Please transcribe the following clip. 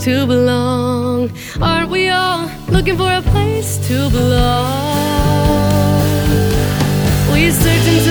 to belong. Aren't we all looking for a place to belong? We search into